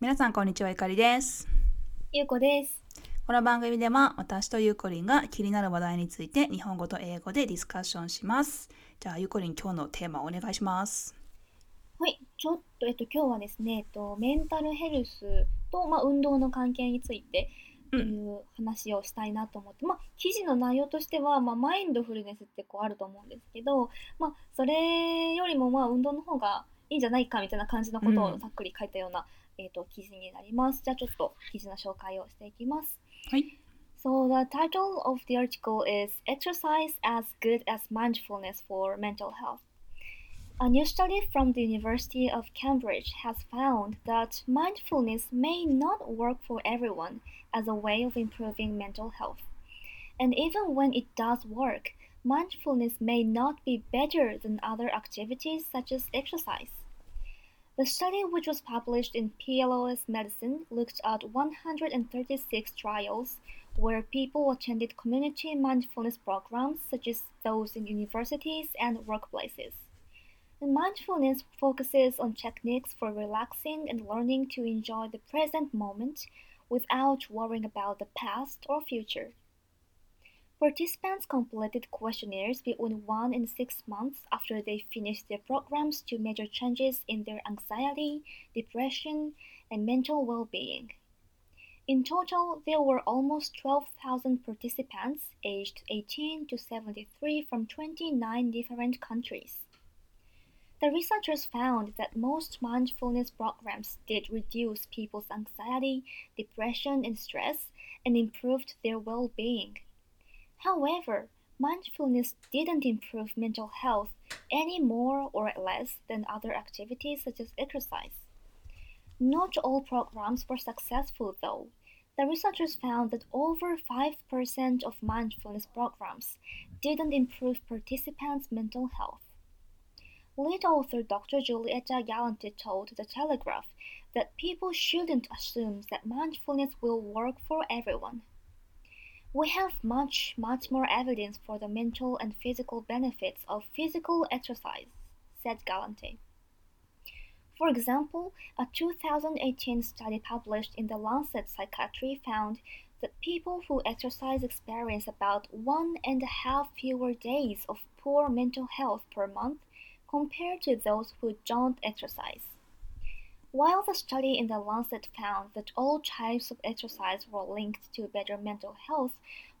皆さんこんにちは、ゆかりです。ゆうこです。この番組では私とゆうこりんが気になる話題について日本語と英語でディスカッションします。じゃあゆうこりん、今日のテーマお願いします。はい、ちょっと、今日はですね、メンタルヘルスと、運動の関係についていう話をしたいなと思って、記事の内容としては、マインドフルネスってあると思うんですけど、それよりも運動の方がいいんじゃないかみたいな感じのことをざっくり書いたような、記事になります。じゃあちょっと記事の紹介をしていきます。はい。So the title of the article is Exercise as Good as Mindfulness for Mental Health. A new study from the University of Cambridge has found that mindfulness may not work for everyone as a way of improving mental health. And even when it does work, mindfulness may not be better than other activities such as exercise. The study, which was published in PLOS Medicine, looked at 136 trials where people attended community mindfulness programs such as those in universities and workplaces. And mindfulness focuses on techniques for relaxing and learning to enjoy the present moment without worrying about the past or future. Participants completed questionnaires between 1 and 6 months after they finished their programs to measure changes in their anxiety, depression, and mental well-being. In total, there were almost 12,000 participants aged 18 to 73 from 29 different countries. The researchers found that most mindfulness programs did reduce people's anxiety, depression, and stress, and improved their well-being.However, mindfulness didn't improve mental health any more or less than other activities such as exercise. Not all programs were successful, though. The researchers found that over 5% of mindfulness programs didn't improve participants' mental health. Lead author Dr. Julieta Galante told The Telegraph that people shouldn't assume that mindfulness will work for everyone.We have much, much more evidence for the mental and physical benefits of physical exercise, said Galante. For example, a 2018 study published in the Lancet Psychiatry found that people who exercise experience about 1.5 fewer days of poor mental health per month compared to those who don't exercise. While the study in the Lancet found that all types of exercise were linked to better mental health,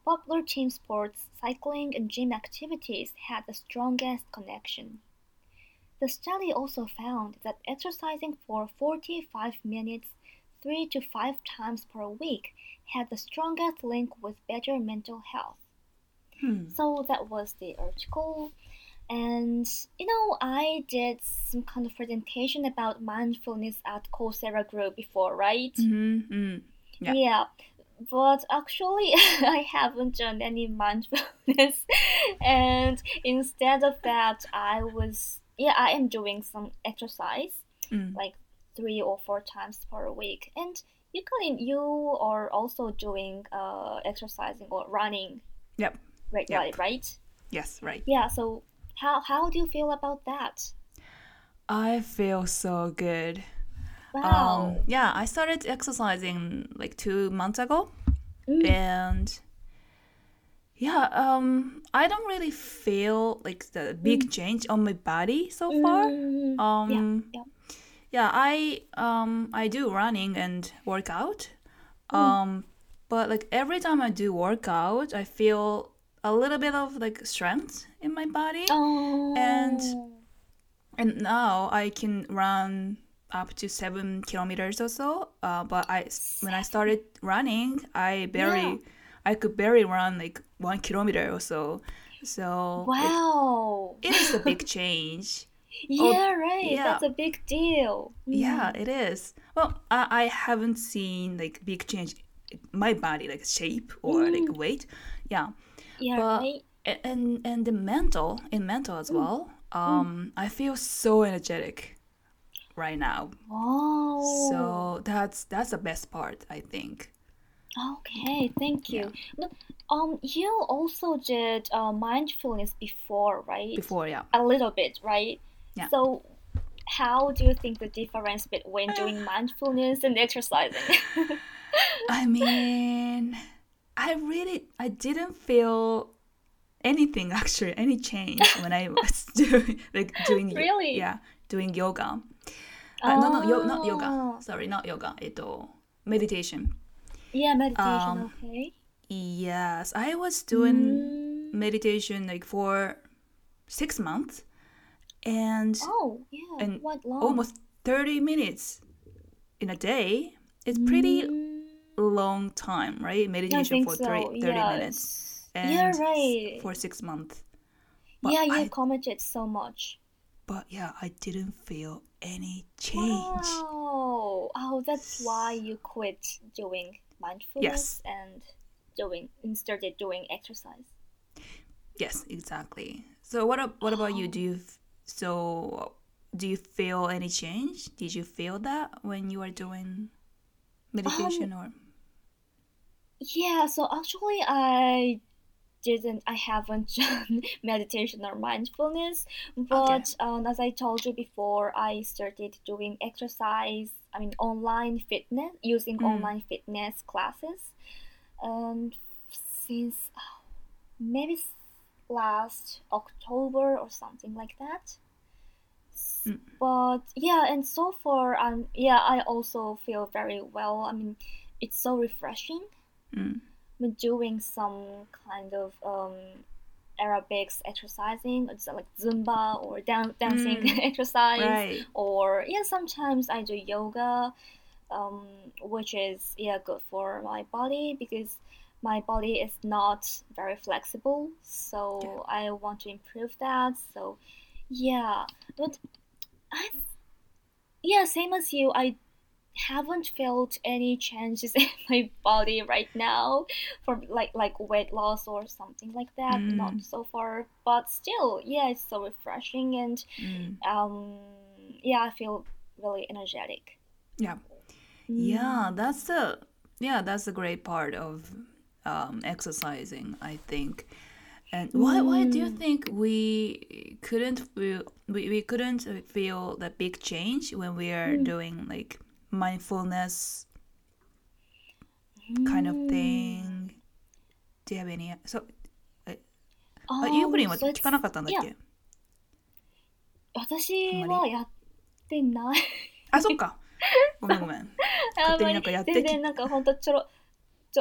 popular team sports, cycling, and gym activities had the strongest connection. The study also found that exercising for 45 minutes 3 to 5 times per week had the strongest link with better mental health. So that was the article.And, I did some kind of presentation about mindfulness at Coursera Group before, right? Yeah. But actually, I haven't done any mindfulness. And instead of that, I am doing some exercise, like 3 or 4 times per week. And you are also doing exercising or running. Yep. Right? Yes, right. Yeah, so...How do you feel about that? I feel so good. Wow. Yeah, I started exercising like 2 months ago. And yeah, I don't really feel like the big change on my body so far. I do running and workout. But like every time I do workout, I feel...a little bit of like strength in my body. And now I can run up to 7 kilometers or so, but when I started running, I could barely run like 1 kilometer or so. So wow, it is a big change. That's a big deal. Yeah, it is. Well, I haven't seen like big change in my body, like shape or like weight. And the mental as well. I feel so energetic right now. Oh. So that's the best part, I think. Okay, thank you. Yeah. You also did mindfulness before, right? Before, yeah. A little bit, right? Yeah. So how do you think the difference between doing mindfulness and exercising? I mean, I didn't feel anything actually, any change when I was doing really? Yeah, doing yoga. Not yoga. Sorry, not yoga. Meditation. Yeah, meditation. Okay. Yes, I was doing meditation like for 6 months, and almost 30 minutes in a day. It's pretty long time, right? Meditation for 30 minutes and for 6 months. But yeah, you commented so much. But yeah, I didn't feel any change. Wow. Oh, that's why you quit doing mindfulness and instead doing exercise. Yes, exactly. So what about you? Do you feel any change? Did you feel that when you are doing meditation or? Yeah, so actually I haven't done meditation or mindfulness, but as I told you before, I started doing exercise, online fitness, using online fitness classes. And since maybe last October or something like that. But yeah, and so far, I also feel very well. It's so refreshing. When doing some kind of aerobics exercising, it's like Zumba or dancing exercise, right. Or sometimes I do yoga, which is good for my body because my body is not very flexible, so I want to improve that. So but same as you, I haven't felt any changes in my body right now for like weight loss or something like that. Not so far, but still it's so refreshing, and I feel really energetic. That's the great part of exercising, I think. And why do you think we couldn't feel the big change when we are doing like mindfulness kind of thing? Do you have any? So,ゆうこりんは聞かなかったんだっけ？私はやってない。あ、そっか。ごめん。勝手になんかやってきて。全然なんか本当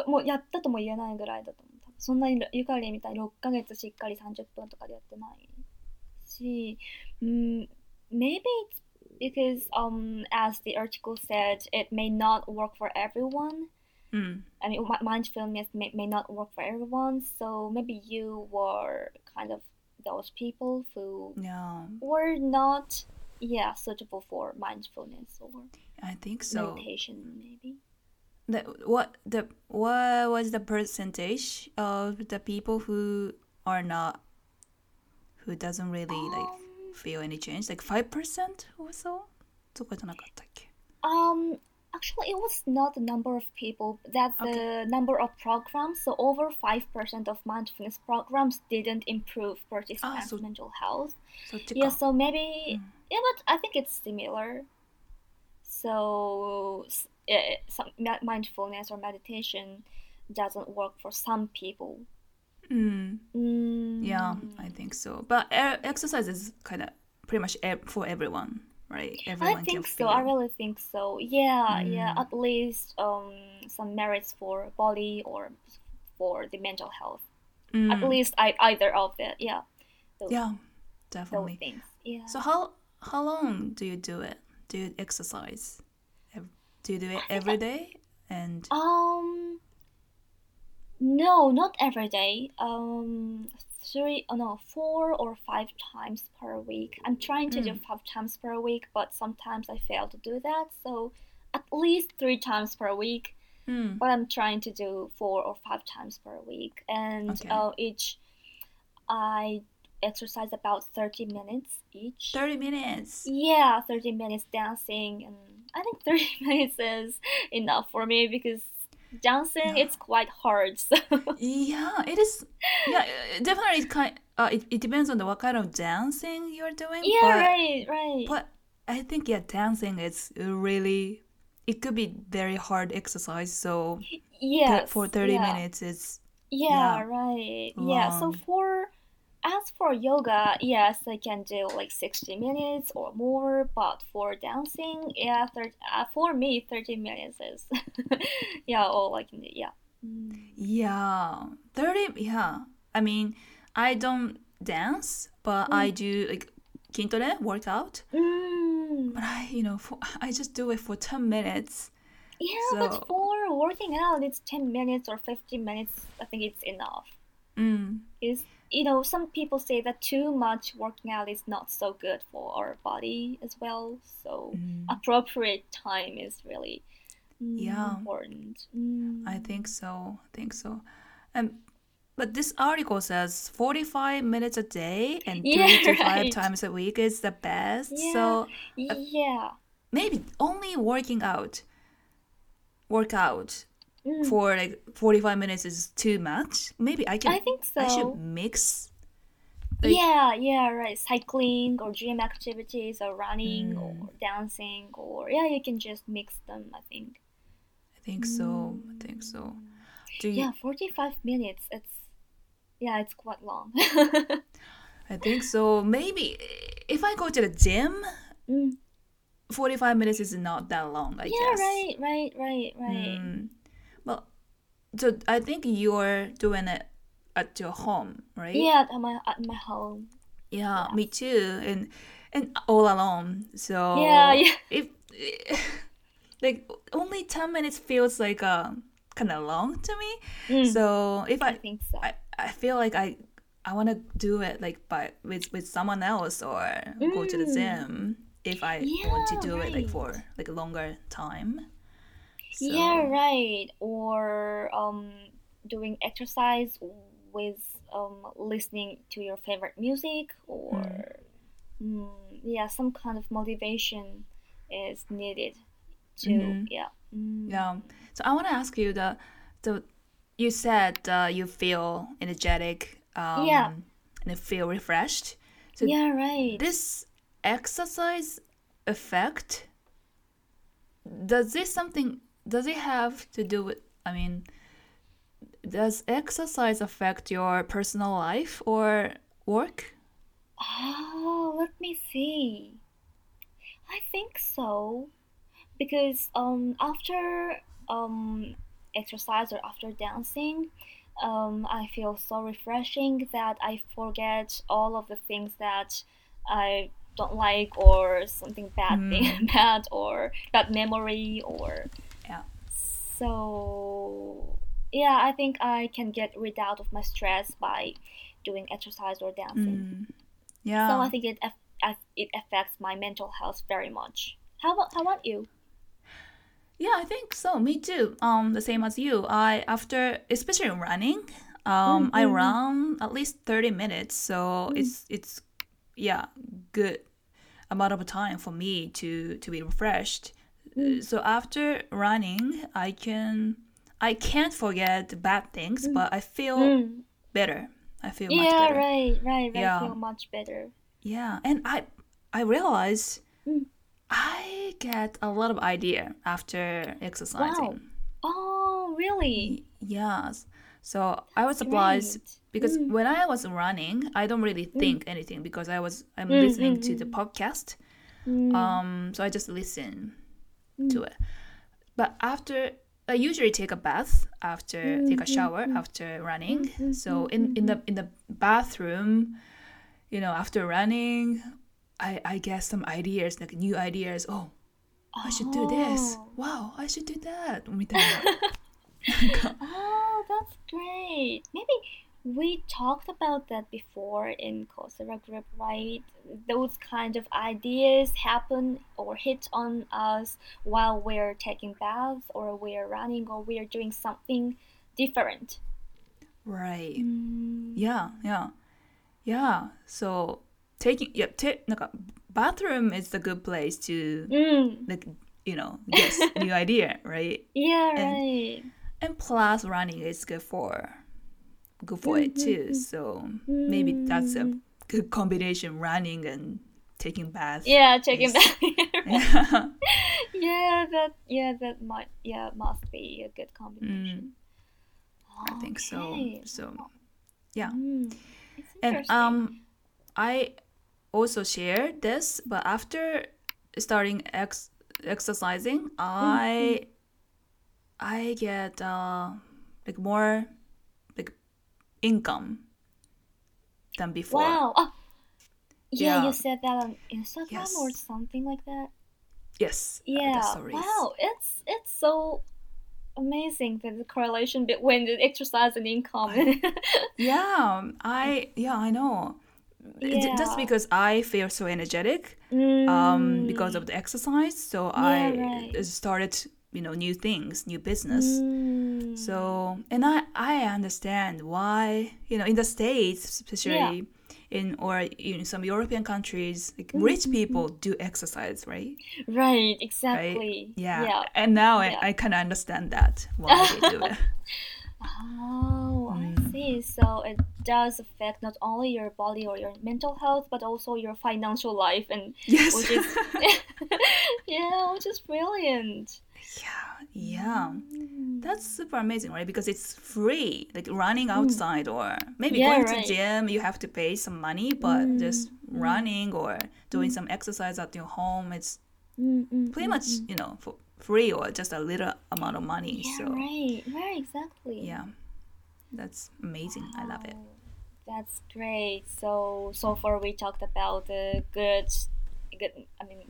もうやったとも言えないぐらいだと思う。そんなにゆかりんみたいに6ヶ月しっかり30分とかでやってないし、maybe it's because as the article said, it may not work for everyone. Mindfulness may not work for everyone, so maybe you were kind of those people who were not suitable for mindfulness or I think so. Meditation maybe. What was the percentage of the people who doesn't really feel any change, like 5% or so? Actually, it was not the number of people, that's the number of programs. So over 5% of mindfulness programs didn't improve participants' mental health. So maybe, but I think it's similar. So some mindfulness or meditation doesn't work for some people. Yeah, I think so. But exercise is kind of pretty much for everyone, right? Everyone I think can so. I really think so. Yeah. At least some merits for body or for the mental health. At least either of it. Yeah. Yeah, definitely. Those things. Yeah. So how long do you do it? Do you exercise? Do you do it every day? And no, not every day. 4 or 5 times per week. I'm trying to do 5 times per week, but sometimes I fail to do that. So at least 3 times per week. But I'm trying to do 4 or 5 times per week, and each I exercise about 30 minutes each. 30 minutes? Yeah, 30 minutes dancing, and I think 30 minutes is enough for me because dancing it's quite hard. So. Yeah, it is. Yeah, definitely. It depends on the what kind of dancing you're doing. Yeah, but, right. But I think dancing is really, it could be very hard exercise. So for 30 minutes, it's long. So as for yoga, yes, I can do like 60 minutes or more. But for dancing, for me, 30 minutes is all I can do. I mean, I don't dance, but I do like kintore workout. But I just do it for 10 minutes. But for working out, it's 10 minutes or 15 minutes. I think it's enough. Is some people say that too much working out is not so good for our body as well. So appropriate time is really important. I think so. But this article says 45 minutes a day and 3 to 5 times a week is the best. So maybe only workout for like 45 minutes is too much. Maybe I think so. I should mix. Like, cycling or gym activities or running or dancing or you can just mix them. I think so. Do you... 45 minutes. It's quite long. I think so. Maybe if I go to the gym, 45 minutes is not that long, I guess. Right. Well, so I think you're doing it at your home, right? Yeah, at my home. Yeah, me too. And all alone. So if like only 10 minutes feels like kind of long to me. So if I think so, I feel like I want to do it like with someone else or go to the gym if I want to do it like for like a longer time. So. Or doing exercise with listening to your favorite music or some kind of motivation is needed to So I want to ask you you said you feel energetic and you feel refreshed. So this exercise effect, does it have to do with, does exercise affect your personal life or work? Oh, let me see. I think so. Because after exercise or after dancing, I feel so refreshing that I forget all of the things that I don't like or something bad or bad memory or so I think I can get rid out of my stress by doing exercise or dancing. So I think it affects my mental health very much. How about you? Yeah, I think so. Me too. The same as you. After especially running, I run at least 30 minutes. So it's good amount of time for me to be refreshed. So after running, I can't forget bad things, but I feel better. I feel much better. Yeah, right. I feel much better. Yeah, and I realized. I get a lot of idea after exercising. Wow. Oh, really? Yes. So that's I was surprised because when I was running, I don't really think anything because I'm listening to the podcast. So I just listen to it. But after I usually take a bath after take a shower after running. So in the bathroom, after running. I get some ideas, like new ideas. Oh, I should do this. Wow, I should do that. Oh, that's great. Maybe we talked about that before in Coursera Group, right? Those kind of ideas happen or hit on us while we're taking baths or we're running or we're doing something different. Right. Yeah. So... bathroom is a good place to guess new idea, right? And plus running is good for it too. So maybe that's a good combination, running and taking baths. Yeah, taking baths. Right. yeah, that must be a good combination. I think so. So, yeah. And I also share this, but after starting exercising, I get like more like income than before. Wow. Oh. Yeah, you said that on Instagram or something like that. Yes. Yeah. Wow, it's so amazing that the correlation between the exercise and income. I know. Yeah. Just because I feel so energetic because of the exercise, so I started, new things, new business. So, and I understand why, in the States, especially in some European countries, like rich people do exercise, right? Right, exactly. Right? Yeah. And now I kind of understand that, why they do it. Oh, I see. So it does affect not only your body or your mental health, but also your financial life, and which is brilliant. Yeah, that's super amazing, right? Because it's free, like running outside or maybe going to gym, you have to pay some money, but just running or doing some exercise at your home, it's pretty much, for free or just a little amount of money. Yeah, so right, exactly. Yeah, that's amazing. Wow. I love it. That's great. So far we talked about the good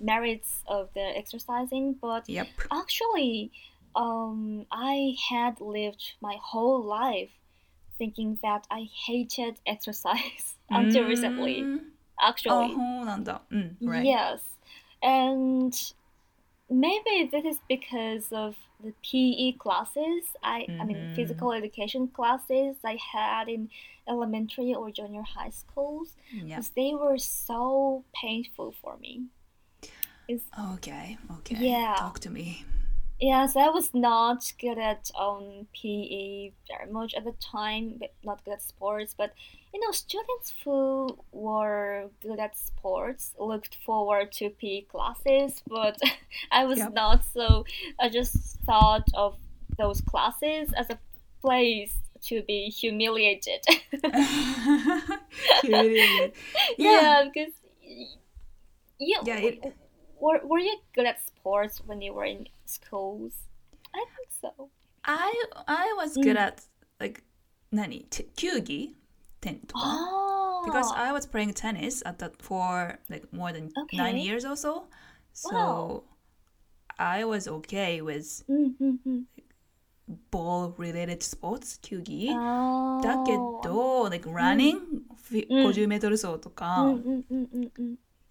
merits of the exercising, but actually I had lived my whole life thinking that I hated exercise until recently, actually. Right. Yes. And maybe this is because of the PE classes, physical education classes I had in elementary or junior high schools, because they were so painful for me. Okay. Yeah. Talk to me. Yes, I was not good at PE very much at the time, but not good at sports. But, students who were good at sports looked forward to PE classes, but I was not. So I just thought of those classes as a place to be humiliated. Because... Were you good at sports when you were in schools? I think so. I was good at like 球技 because I was playing tennis at that for like more than 9 years or so. So I was okay with ball related sports 球技 だけど like running 50m走とか。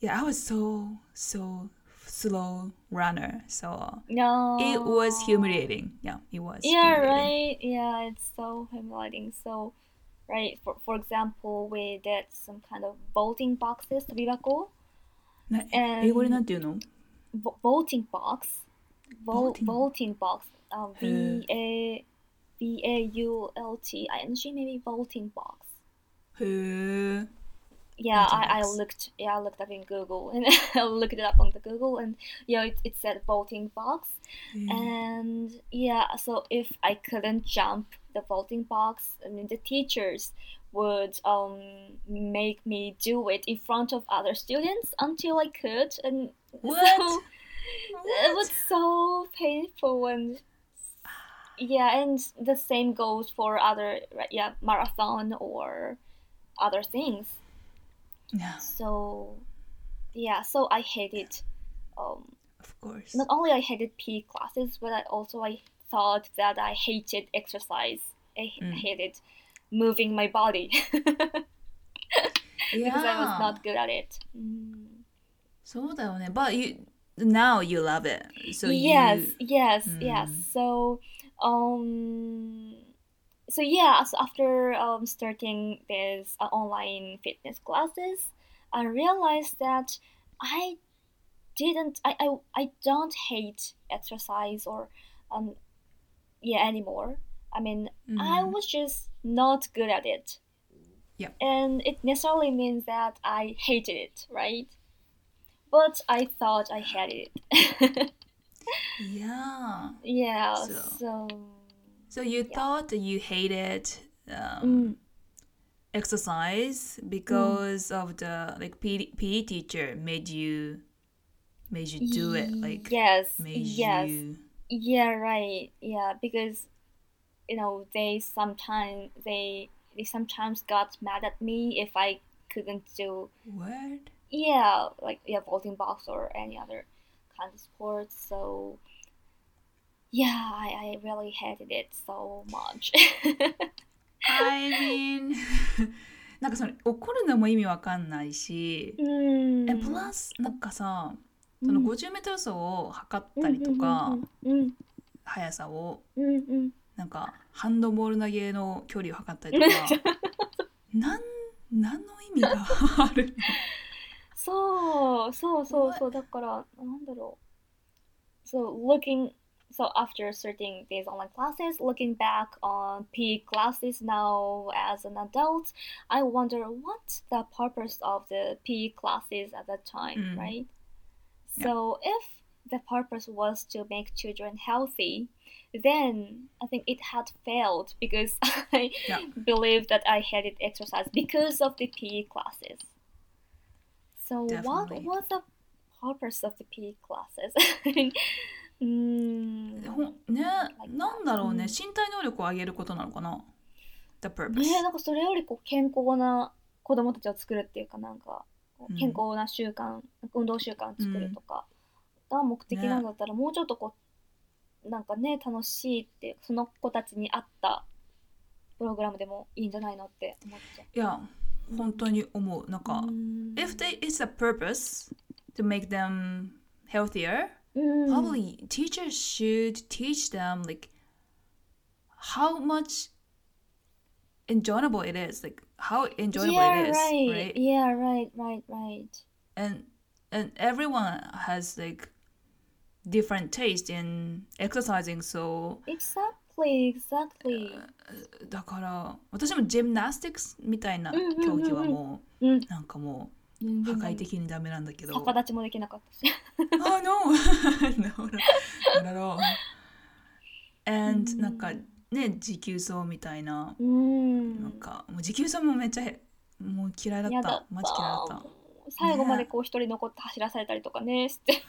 Yeah, I was so slow runner, so it was humiliating. Yeah, it was. Yeah, right. Yeah, it's so humiliating. So, right, for example, we did some kind of vaulting boxes, 飛び箱. What did you know? Vaulting box. Vaulting box. V-A-U-L-T-I-N-G, maybe vaulting box. Yeah, I looked up in Google, and I looked it up on the Google, and it said vaulting box, and so if I couldn't jump the vaulting box, the teachers would make me do it in front of other students until I could, and so it was so painful, and and the same goes for other marathon or other things. Yeah. So I hated, of course. Not only I hated PE classes, but I thought that I hated exercise. I hated moving my body because I was not good at it. そうだよね. But now you love it. So yes. So after starting these online fitness classes, I realized that I don't hate exercise or anymore. I was just not good at it. Yeah. And it necessarily means that I hated it, right? but I thought I had it. Yeah. Yeah. So you thought you hated exercise because of the like PE teacher made you do it, like yes. Yeah, right. Yeah, because you know they sometimes got mad at me if I couldn't do what? Yeah, like vaulting box or any other kind of sport. So yeah, I really hated it so much. I mean, なんかそれ怒るのも意味わかんないし、プラスなんかさ、その 50m 走を測ったりとか、速さを、なんかハンドボール投げの距離を測ったりとか、何の意味があるの？そう、だからなんだろう。So after 13 days online classes, looking back on PE classes now as an adult, I wonder what the purpose of the PE classes at that time, right? So if the purpose was to make children healthy, then I think it had failed because I believe that I hated exercise because of the PE classes. So Definitely. What was the purpose of the PE classes? ね、なんだろうね、身体能力を上げることなのかな The purpose、ね、なんかそれよりこう健康な子供たちを作るっていうか、なんか健康な習慣、運動習慣を作るとかが目的なんだったら、もうちょっとこうなんかね、楽しいってその子たちに合ったプログラムでもいいんじゃないのって思っちゃう。いや本当に思う。なんか If there is a purpose to make them healthier,Probably teachers should teach them like how much enjoyable it is, like how enjoyable it is, right? Yeah, right. And everyone has like different taste in exercising, so exactly. だから私もgymnasticsみたいな競技はもう、なんかもう。破壊的にダメなんだけど、逆立ちもできなかったし。Oh no! なるほど。And なんかね、持久走みたいな、なんかもう持久走もめっちゃもう嫌いだった。マジ嫌いだった。最後までこう一人残って走らされたりとかねして。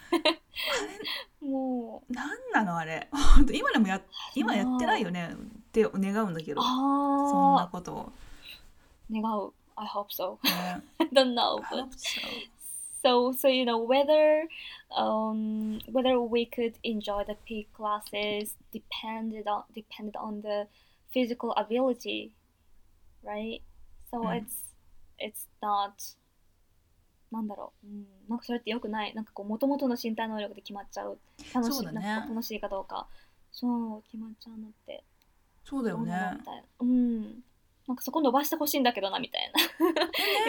もうなんなのあれ。今でも今やってないよねって願うんだけど、そんなことを願う。I hope so. Yeah. I don't know. I hope so. So you know whether we could enjoy the PE classes depended on the physical ability, right? So it's not. なんだろう。なんかそれって良くない。なんかこう元々の身体能力で決まっちゃう。楽しいかどうか。そう決まっちゃうのって。そうだよね。なんかそこ伸ばしてほしいんだけどなみたいな、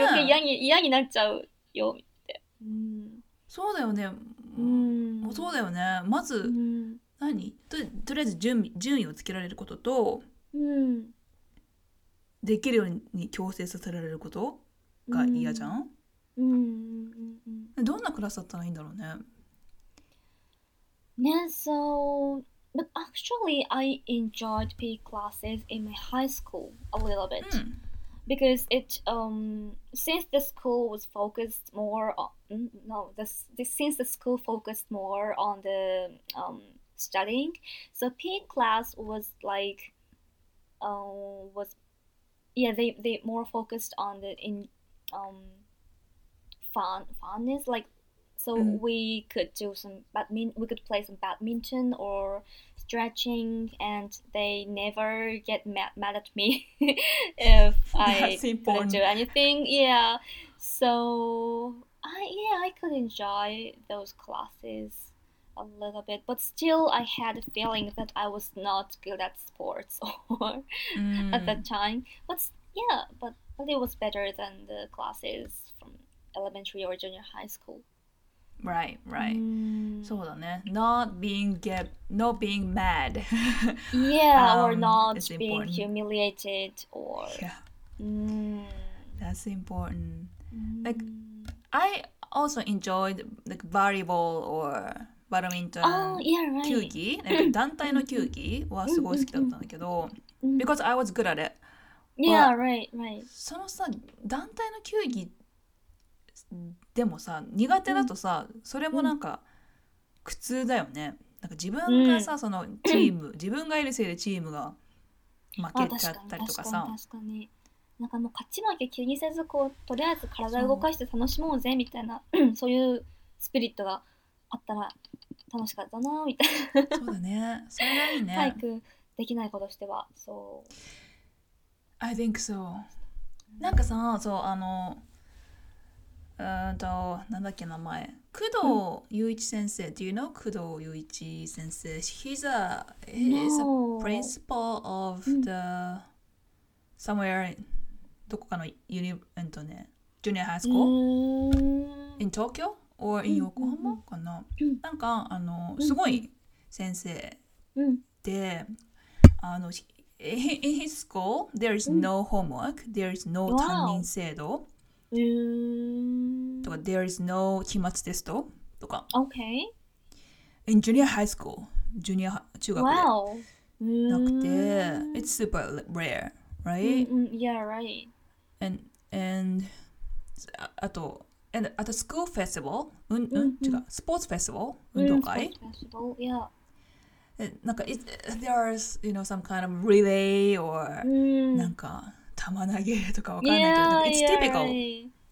余計嫌になっちゃうよって、そうだよね、そうだよね。まず、何とりあえず順位をつけられることと、できるように強制させられることが嫌じゃん、どんなクラスだったらいいんだろうね。ね、そう。But actually, I enjoyed PE classes in my high school a little bit because it since the school focused more on the studying, so PE class was like they more focused on the funness, like. So we could do some we could play some badminton or stretching, and they never get mad at me if I couldn't do anything. Yeah, so I could enjoy those classes a little bit, but still I had a feeling that I was not good at sports or at that time. But yeah, but it was better than the classes from elementary or junior high school.Right. そうだね。Not being mad. Yeah, or not being humiliated or. Yeah. That's important. Like I also enjoyed like volleyball or badminton、oh, yeah, right. 球技、like、団体の球技はすごい好きだったんだけど、because I was good at it. Yeah, right, right. そのさ、団体の球技でもさ、苦手だとさ、それもなんか苦痛だよね。なんか自分がさ、そのチーム、自分がいるせいでチームが負けちゃったりとかさ。確かに。なんかもう勝ち負け気にせず、こうとりあえず体を動かして楽しもうぜみたいな、そういうスピリットがあったら楽しかったなみたいな。そうだね。それがいいね。体育できない子としては、そう。I think so。なんかさ、そうなんだっけ名前。Kudo Yuichi sensei. Do you know Kudo Yuichi sensei? He's a principal of the somewhere.どこかのユニとね、ジュニアハイスクール in Tokyo or in Yokohama かな。なんかすごい先生で、in his school there is no homework, there is no 担任制度とか there is no 期末テストとか。Okay. In junior high school, 中学でなくて、it's super rare, right? Yeah, right.And at a school festival, 違う、sports festival, 運動会。Yeah. Like there are, you know, some kind of relay or なんか玉投げとかわかんないけど、it's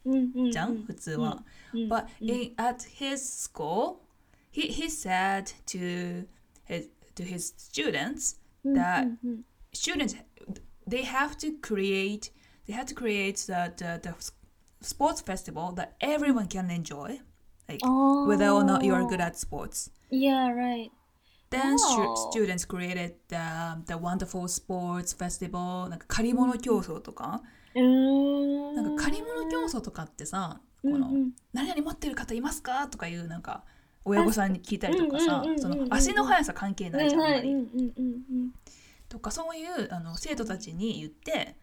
typical じゃん、普通は。But at his school, he said to his students that students they have to create the sports festival that everyone can enjoy, like、whether or not you are good at sports. Yeah, right. Then students created the wonderful sports festival, なんか借り物競争とか。なんか借り物競争とかってさ、この何々持ってる方いますかとかいうなんか親御さんに聞いたりとかさ、その足の速さ関係ないじゃん、あんまり。とかそういう生徒たちに言って。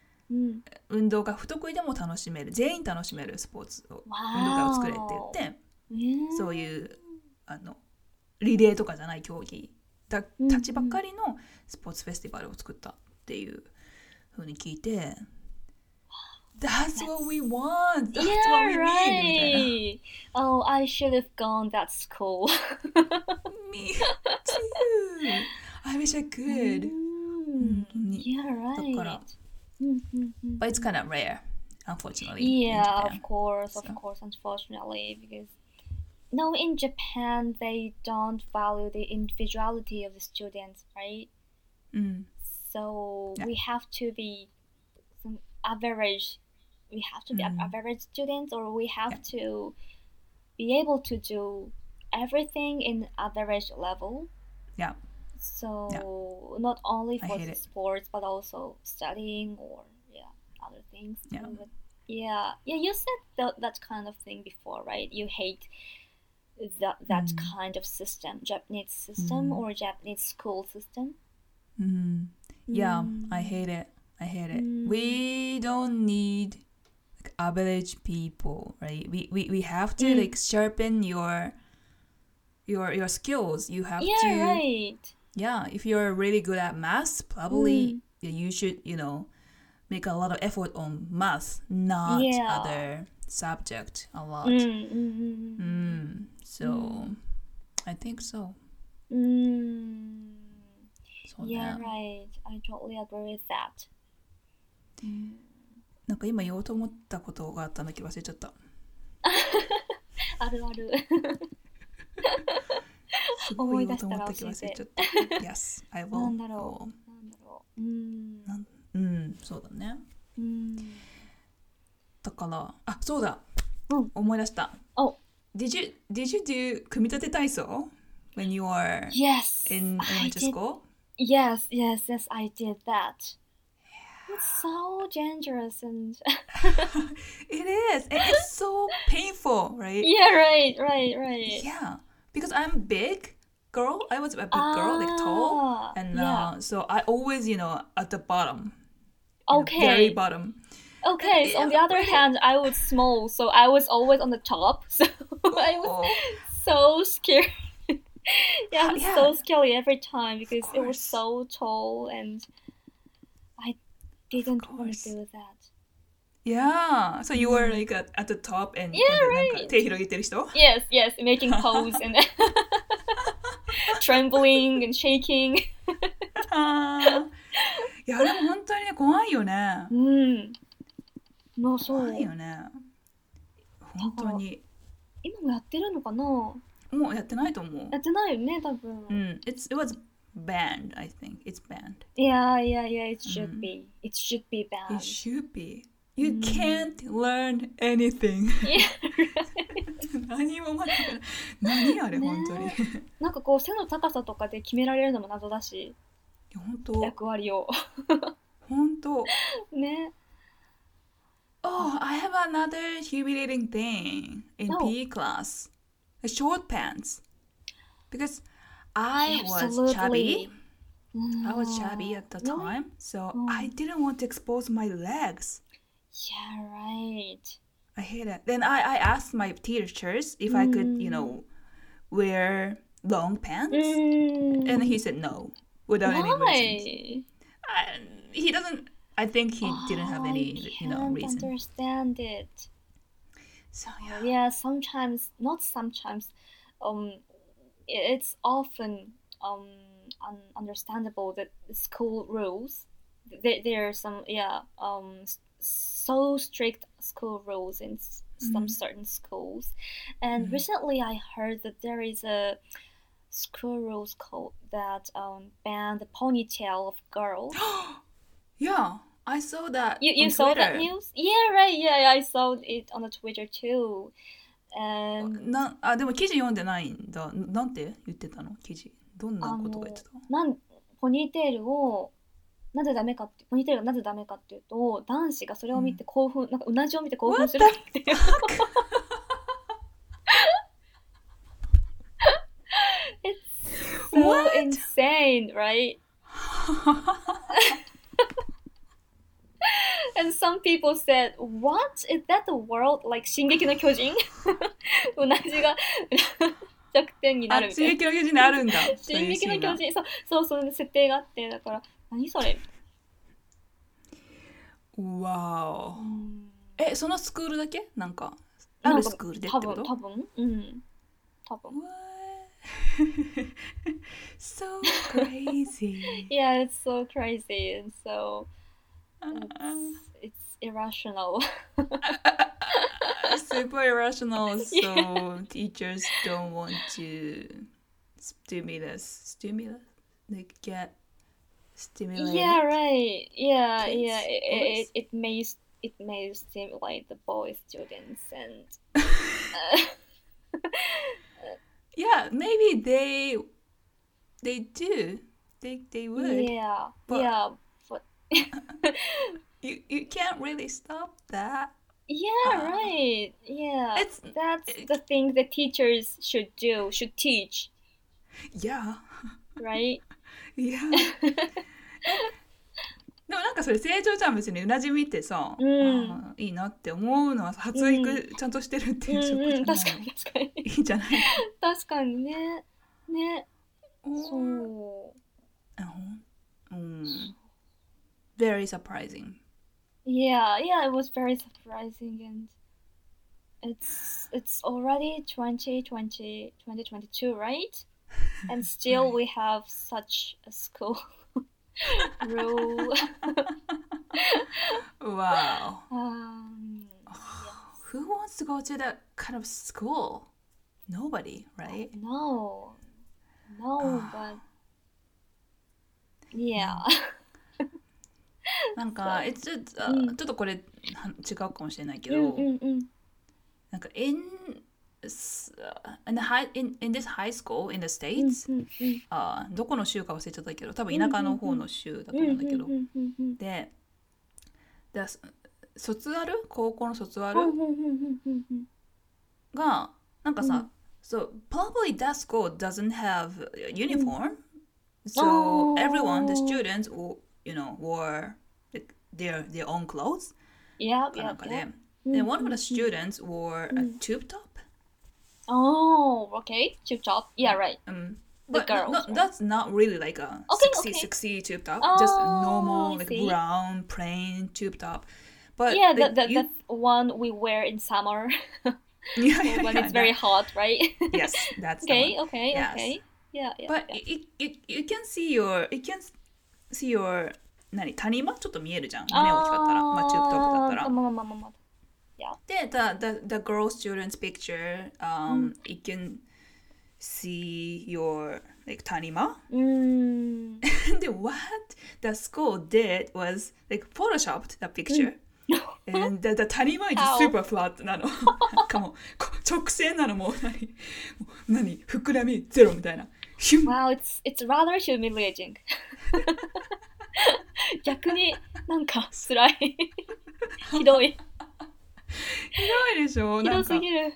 運動が不得意でも楽しめる、全員楽しめるスポーツを、運動会を作れって言って、そういうリレーとかじゃない競技たちばっかりのスポーツフェスティバルを作ったっていう風に聞いて、That's what we want! That's what we need! Oh, I should have gone that school. Me too! I wish I could! Yeah, right! だからBut it's kind of rare, unfortunately. Yeah, of course, unfortunately, because no, in Japan they don't value the individuality of the students, right? So we have to be some average. We have to be average students, or we have to be able to do everything in average level. Yeah.So not only for the sports, but also studying or other things. Yeah. You said that kind of thing before, right? You hate that kind of system, Japanese system or Japanese school system. Yeah, I hate it. We don't need like, average people, right? We have to like sharpen your skills. You have to. Yeah, right.Yeah, if you're really good at math, probably you should, you know, make a lot of effort on math, not other subject a lot. So, I think so. Yeah, right. I totally agree with that. なんか今言おうと思ったことがあったんだけど忘れちゃった。あるある。思い出したら教えて。Yes, I will. なんだろう。そうだね。だから、あ、そうだ。思い出した。Oh. Did you do 組み立て体操 when you were in elementary school? Yes, I did that. It's so dangerous and it is. It's so painful, right? Yeah, right. Yeah.Because I'm big girl, I was a big girl, like tall, and so I always, you know, at the bottom, very bottom. Okay, so on the other hand, I was small, so I was always on the top, so I was so scared. Yeah, I was so scary every time because it was so tall and I didn't want to do that. Yeah, so you were like at the top and Yes, yes, making pose and trembling and shaking. いや、あれも本当にね、怖いよね。うん。まあそう。怖いよね。本当に。今もやってるのかな？もうやってないと思う。やってないよね、多分。うん。It was banned, I think. It's banned. Yeah, yeah, yeah. It should be. It should be banned. It should be. You can't learn anything. Yeah, right. 何もまだ。何あれ、本当に。なんかこう、背の高さとかで決められるのも謎だし。本当役割を本当ね。Oh, I have another humiliating thing in PE class. The short pants. Because I was chubby. I was chubby at the time, so I didn't want to expose my legs. Yeah, right. I hate it. Then I asked my teachers if I could, you know, wear long pants, and he said no.Without any reason, he doesn't. I think he didn't have any, you know, reason. I can't understand it. So yeah, yeah. Sometimes, not sometimes. It's often understandable that the school rules. There are some, yeah, so strict school rules in some certain schools. And recently, I heard that there is a.School rules called that ban the ponytail of girls. Yeah, I saw that. You saw that news? Yeah, right. Yeah, I saw it on the Twitter too. And あ、でも記事読んでないんだ。なんて言ってたの？記事。どんなことが言ってた？ポニーテールをなぜダメかって、ポニーテールがなぜダメかっていうと、男子がそれを見て興奮、なんかうなじを見て興奮するっていう。So insane, right? And some people said, "What is that? The world like 進撃の巨人?" 同じが弱点になるみたいな。進撃の巨人あるんだ。進撃の巨人、そうそう設定があってだから何それ。わお。え、そのスクールだけ？なんかあるスクールでってこと？多分、うん、多分。So crazy. Yeah, it's so crazy and so it's irrational. Super irrational. So teachers don't want to stimulus, like get stimulated. Yeah, right. Yeah, kids, yeah. It may stimulate the boy students and. Yeah, maybe they do. They would. Yeah, but yeah, but you can't really stop that. Yeah, right. Yeah, that's the thing that teachers should teach. Yeah. Right. Yeah. でもなんかそれ成長ちゃん別にうなじみってさ、いいなって思うのは発育ちゃんとしてるっていう証拠じゃない、確かにいいんじゃない確かにねそうvery surprising yeah it was very surprising and it's already 2022 right and still we have such a school Rule. Wow. Who wants to go to that kind of school? Nobody, right? No, but yeah. なんか、ちょっとこれ違うかもしれないけど、なんか in this high school in the States、どこの州か忘れちゃったけど多分田舎の方の州だと思うんだけど、で卒アル高校の卒アルがなんかさ、so probably that school doesn't have a uniform、so everyone the students will, you know, wore their own clothes かなんかね。で、one of the students wore a tube top. Oh, okay, tube top. Yeah, right. But no, that's not really like a sexy tube top. Just normal, like brown, plain tube top. But yeah, that's one we wear in summer. Yeah, when it's very hot, right? Yes, that's okay. Okay, okay. Yeah, yeah. But you can see your 谷間ちょっと見えるじゃん。目大きかったら、まあチューブトップだったら。まあ。で、the girl student's picture, you can see your like 谷間。で、what the school did was like photoshopped that picture. And the 谷間 is super flat なの。なんかもう直線なのもう何膨らみゼロみたいな。Wow, it's rather humiliating. 逆になんか辛いひどいでしょ、なんかひどすぎる、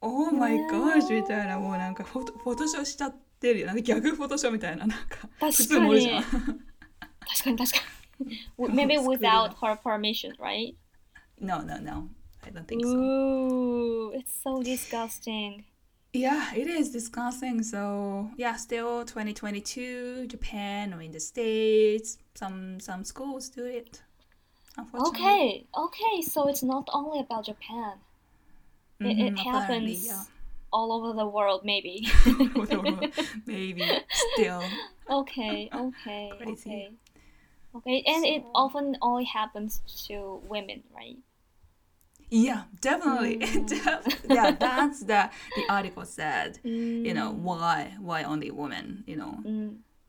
オーマイガージュみたいな、もうなんかフォトショーしちゃってるよ、なんかギャグフォトショーみたいな、なんか普通盛るじゃん。確かに Maybe without her permission, right? No, I don't think so. Ooh, it's so disgusting. Yeah, it is disgusting. So yeah, still 2022, Japan or in the States, some schools do it. Unfortunately. Okay, so it's not only about Japan. It happens all over the world, maybe. Maybe still. Okay. Crazy. Okay, and it often only happens to women, right?Yeah, definitely. Yeah, that's the article said. You know, why only women? You know,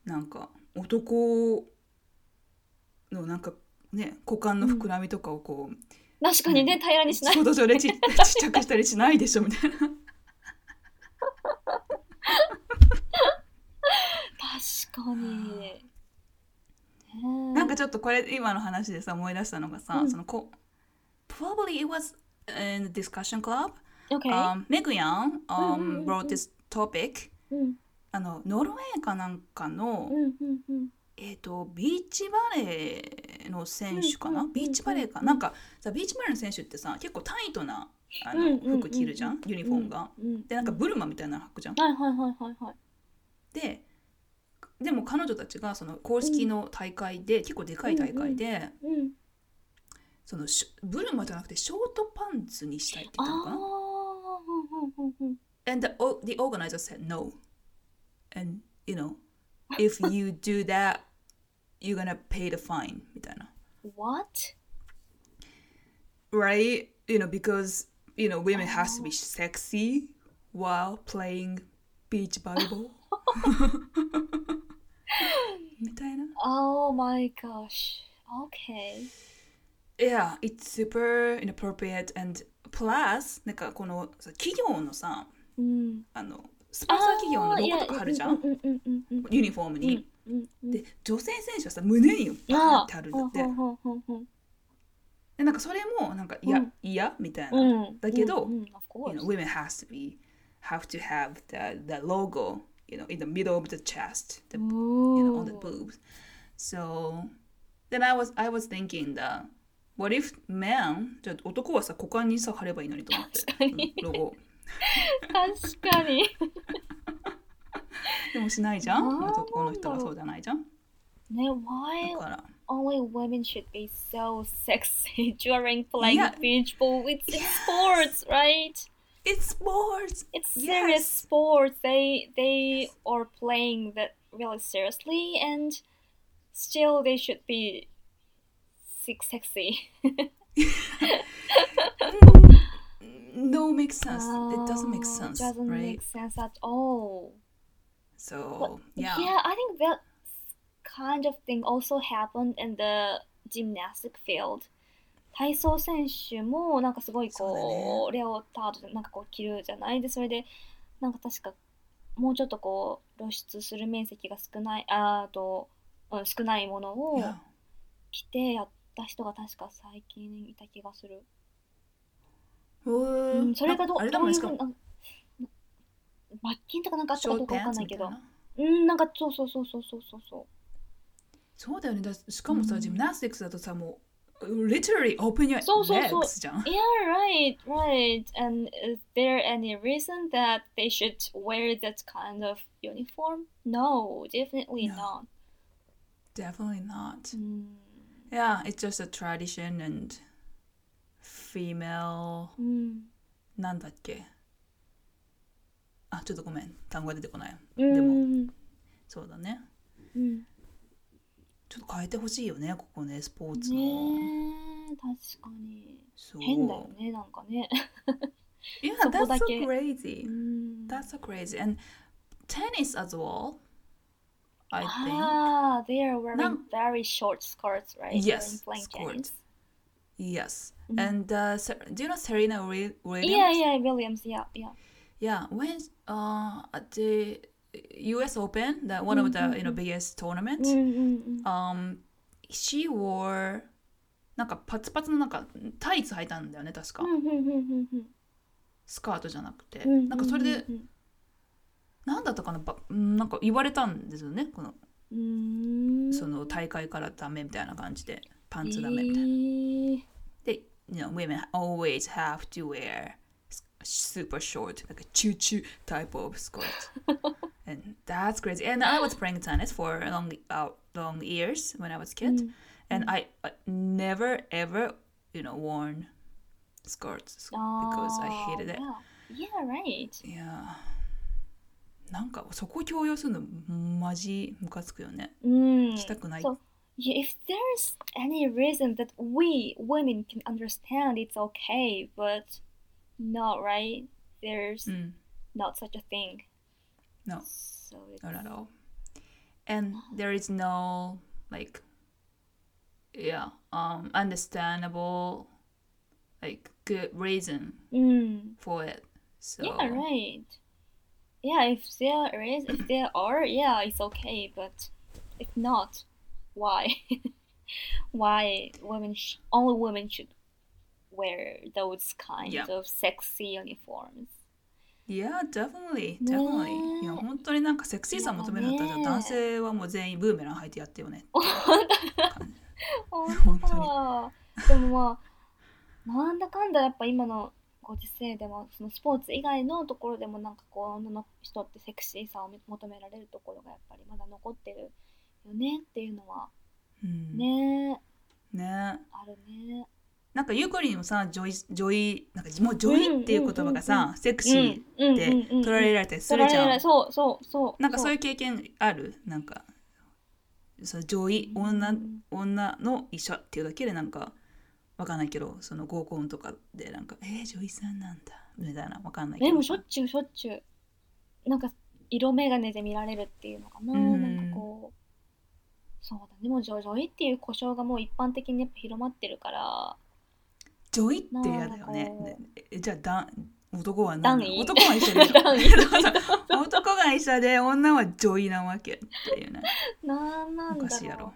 なんか男のなんかね、股間の膨らみとかをこう、確かにね、平らにしない。想像上でちっちゃくしたりしないでしょみたいな。確かに。なんかちょっとこれ今の話でさ思い出したのがさ、そのProbably it was in the discussion club. Okay. Megyan brought this topic. あのノルウェーかなんかの、ビーチバレーの選手かな、ビーチバレーかなんかさ、ビーチバレーの選手ってさ結構タイトな服着るじゃん、ユニフォームが、でなんかブルマみたいなの履くじゃん。はい。でも彼女たちがその公式の大会で、結構でかい大会で。そのブルマじゃなくてショートパンツにしたいって言ったのかな。And the organizer said no. And you know, if you do that, you're gonna pay the fine. みたいな。What? Right? You know, because you know women has to be sexy while playing beach volleyball. みたいな。Oh my gosh. Okay.Yeah, it's super inappropriate. And plus, なんかこの企業のさ、あのスポンサー企業のロゴとか貼るじゃん、ユニフォームに。で、女性選手はさ、胸にバンって貼るんだって。で、なんかそれもなんかいやみたいな。だけど、women have to have the logo, you know, in the middle of the chest, you know, on the boobs. So then I was thinking that.What if men? じゃあ男はさ股間にさ貼ればいいのにと思って。確かに。ロゴ。確かに。でもしないじゃん。男の人はそうじゃないじゃん。ね、why only women should be so sexy during playing beach ball? It's sports, right? It's sports. It's serious sports. They are playing that really seriously, and still they should be.Sexy. No, makes sense. It doesn't make sense. Doesn't right? make sense at all. So, but, yeah, I think that kind of thing also happened in the gymnastic field. 体操選手もなんかすごいこう、レオタードなんかこう着るじゃないで、それでなんか確かもうちょっとこう露出する面積が少ないものを着てやって。た人が確か最近いた気がする。それがどういう風に罰金とかなんかあったかどうかわかんないけど、なんかそうそうそうそうそうそうだよね。しかもさ、ジムナスティックスだとさ、もう literally open your legs じゃん。 Yeah, right, right. And is there any reason that they should wear that kind of uniform? No, definitely not. Definitely not. Yeah, it's just a tradition and female... なんだっけ？あ、ちょっとごめん。単語が出てこない。でも、そうだね。ちょっと変えてほしいよね、ここね、スポーツの。ねえ、確かに。変だよね、なんかね。Yeah, that's so crazy. That's so crazy. And tennis as well, I think. Ah, they are wearing very short skirts, right? Yes, skirts.Yes, and do you know Serena Williams? Yeah, yeah, Williams, yeah, yeah. Yeah, when at the U.S. Open, that one of the biggest tournaments, she wore なんかパツパツのなんかタイツ履いたんだよね確か。スカートじゃなくて、なんかそれでなんだったかな、なんか言われたんですよねこのその大会からダメみたいな感じで。パンツダメみたいな。で、you know, women always have to wear super short, like a choo-choo type of skirt. And that's crazy. And I was playing tennis for long years when I was a kid. And I never, ever, worn skirts because I hated it. Yeah, right. Yeah. なんかそこ強要するのマジムカつくよね。したくない。If there's any reason that we women can understand, it's okay, but not right. There's not such a thing. No, so not at all. And there is no understandable, good reason for it. So yeah, right. Yeah, if there are, yeah, it's okay. But if not.Why only women should wear those kinds of sexy uniforms? Yeah, definitely. いや本当になんかセクシーさ求めるんだったら男性はもう全員ブーメラン履いてやってよね。本当。でもまあなんだかんだやっぱ今のご時世でもそのスポーツ以外のところでもなんかこう女の人ってセクシーさを求められるところがやっぱりまだ残ってる。よねっていうのは、ねあるね。なんかゆうこりんもさジョイなんかもうジョイっていう言葉がさ、セクシーって取られられたりするじゃん。そうなんかそういう経験ある？なんかそのジョイ女の医者っていうだけでなんかわかんないけどその合コンとかでなんかジョイさんなんだみたいなわかんないけど。でもしょっちゅうなんか色眼鏡で見られるっていうのかな、なんかこう。そうだね、もうジョイっていう呼称がもう一般的にやっぱ広まってるからジョイってやだよね。じゃあ男は何？男は医者で男が医者で女はジョイなわけっていうね。なんだろうおかしいやろ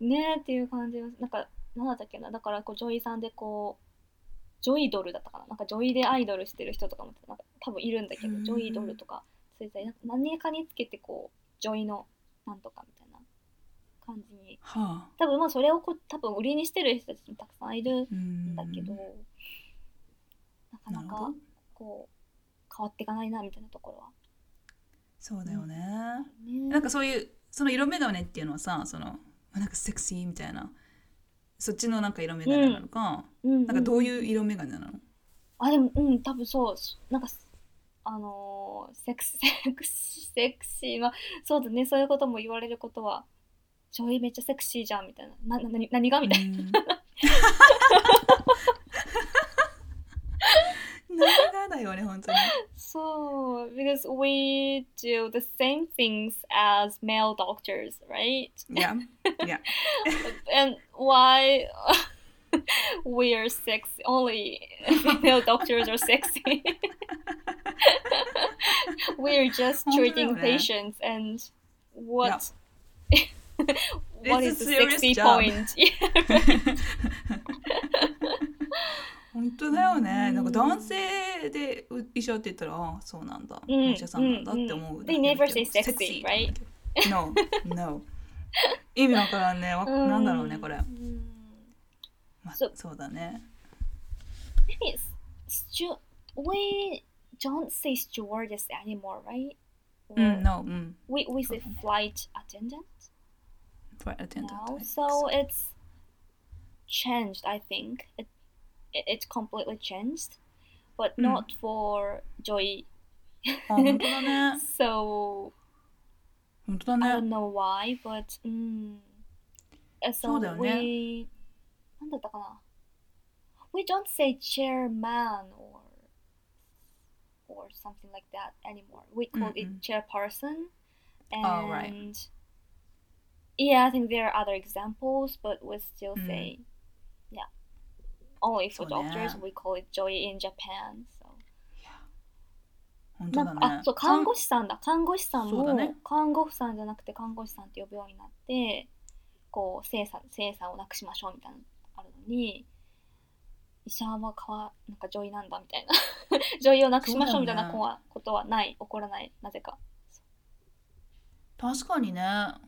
ねえっていう感じがなんか何だったっけな、だからこうジョイさんでこうジョイドルだったかな、なんかジョイでアイドルしてる人とかもなんか多分いるんだけどジョイドルとかついたり何かにつけてこうジョイのなんとかみたいな感じに、多分まあそれを多分売りにしてる人たちもたくさんいるんだけど、なかなかこう変わっていかないなみたいなところは。そうだよね。なんかそういうその色眼鏡っていうのはさ、そのなんかセクシーみたいなそっちのなんか色眼鏡なのか、なんかどういう色眼鏡なの？あでも多分そうなんかセクシーはそうだね、そういうことも言われることは。ジョイめっちゃセクシーじゃんみたいな。何がみたいな。何がだよね本当に。そう、because we do the same things as male doctors, right? Yeah, yeah. And why we are sexy? Only male doctors are sexy. We are just treating patients, and what? What is the sexy point? 本当だよね。なんか男性で医者って言ったら、あ、そうなんだ。お医者さんなんだって思う。They never say sexy, right? No, no. 意味わからんね。なんだろうねこれ。まあ、そうだね。Maybe we don't say stewardess anymore, right? Or no. We say flight attendant. Flight attendant. Now, so it's changed, I think. It's completely changed, but not for Joy. あ、本当だね。So, 本当だね。I don't know why, but so we なんだったかな。We don't say chairman or something like that anymore. We call it chairperson. And oh, right. Yeah, I think there are other examples, but we still say, yeah. Only for doctors, we call it Joy in Japan. So. Yeah. あ、そう、看護師さんだ。看護師さんも、看護婦さんじゃなくて看護師さんって呼ぶようになって、こう、生産をなくしましょうみたいなのあるのに、医者はなんか女医なんだみたいな女医をなくしましょうみたいなことはない、ね、起こらない、なぜか。確かにね、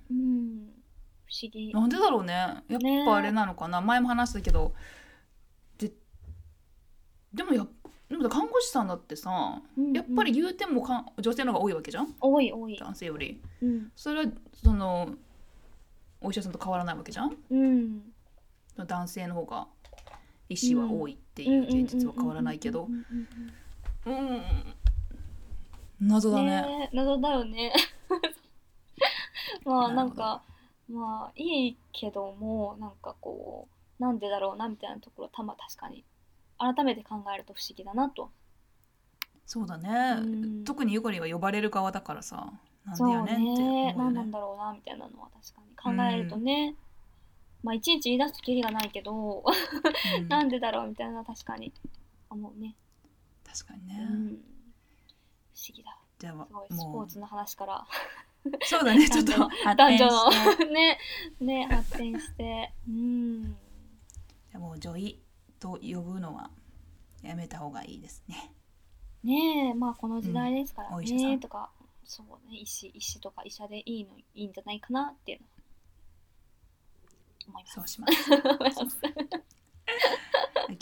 不思議なんでだろうね。やっぱあれなのかな、ね、前も話したけど でも看護師さんだってさ、やっぱり言うても女性の方が多いわけじゃん。多い男性より、それはそのお医者さんと変わらないわけじゃん、男性の方が医師は多いっていう現実は変わらないけど、謎だね。謎だよね。まあなんかまあいいけども、なんかこうなんでだろうなみたいなところ確かに改めて考えると不思議だなと。そうだね、特にゆかりは呼ばれる側だからさ、なんだよねって思うよね。なんなんだろうなみたいなのは確かに考えるとね、まあ、いちいち言い出すときりがないけど、なんでだろうみたいな、確かに思うね。確かにね、不思議だ。じゃあすごいスポーツの話からそうだね、ちょっと男女のね発展してじゃもう女医と呼ぶのはやめた方がいいですね。ねえ、まあこの時代ですからね、とかそうね、医師とか医者でいいんじゃないかなっていうのそうします。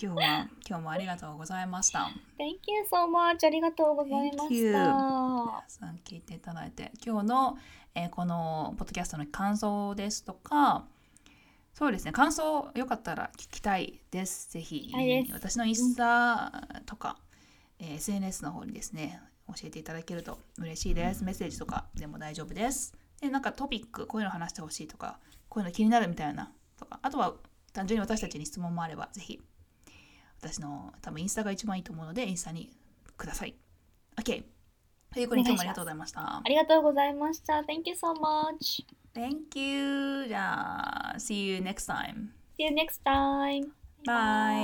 今日もありがとうございました。Thank you so much. ありがとうございました。皆さん聞いていただいて、今日の、このポッドキャストの感想ですとか、そうですね、感想よかったら聞きたいです。ぜひ、私のインスタとか、SNS の方にですね、教えていただけると嬉しいです。メッセージとかでも大丈夫です。で、なんかトピック、こういうの話してほしいとか、こういうの気になるみたいなとか、あとは単純に私たちに質問もあれば、ぜひ私の多分インスタが一番いいと思うのでインスタにください。 OK、 ということで今日もありがとうございました。ありがとうございました。 Thank you so much. Thank you. じゃあ See you next time. Bye.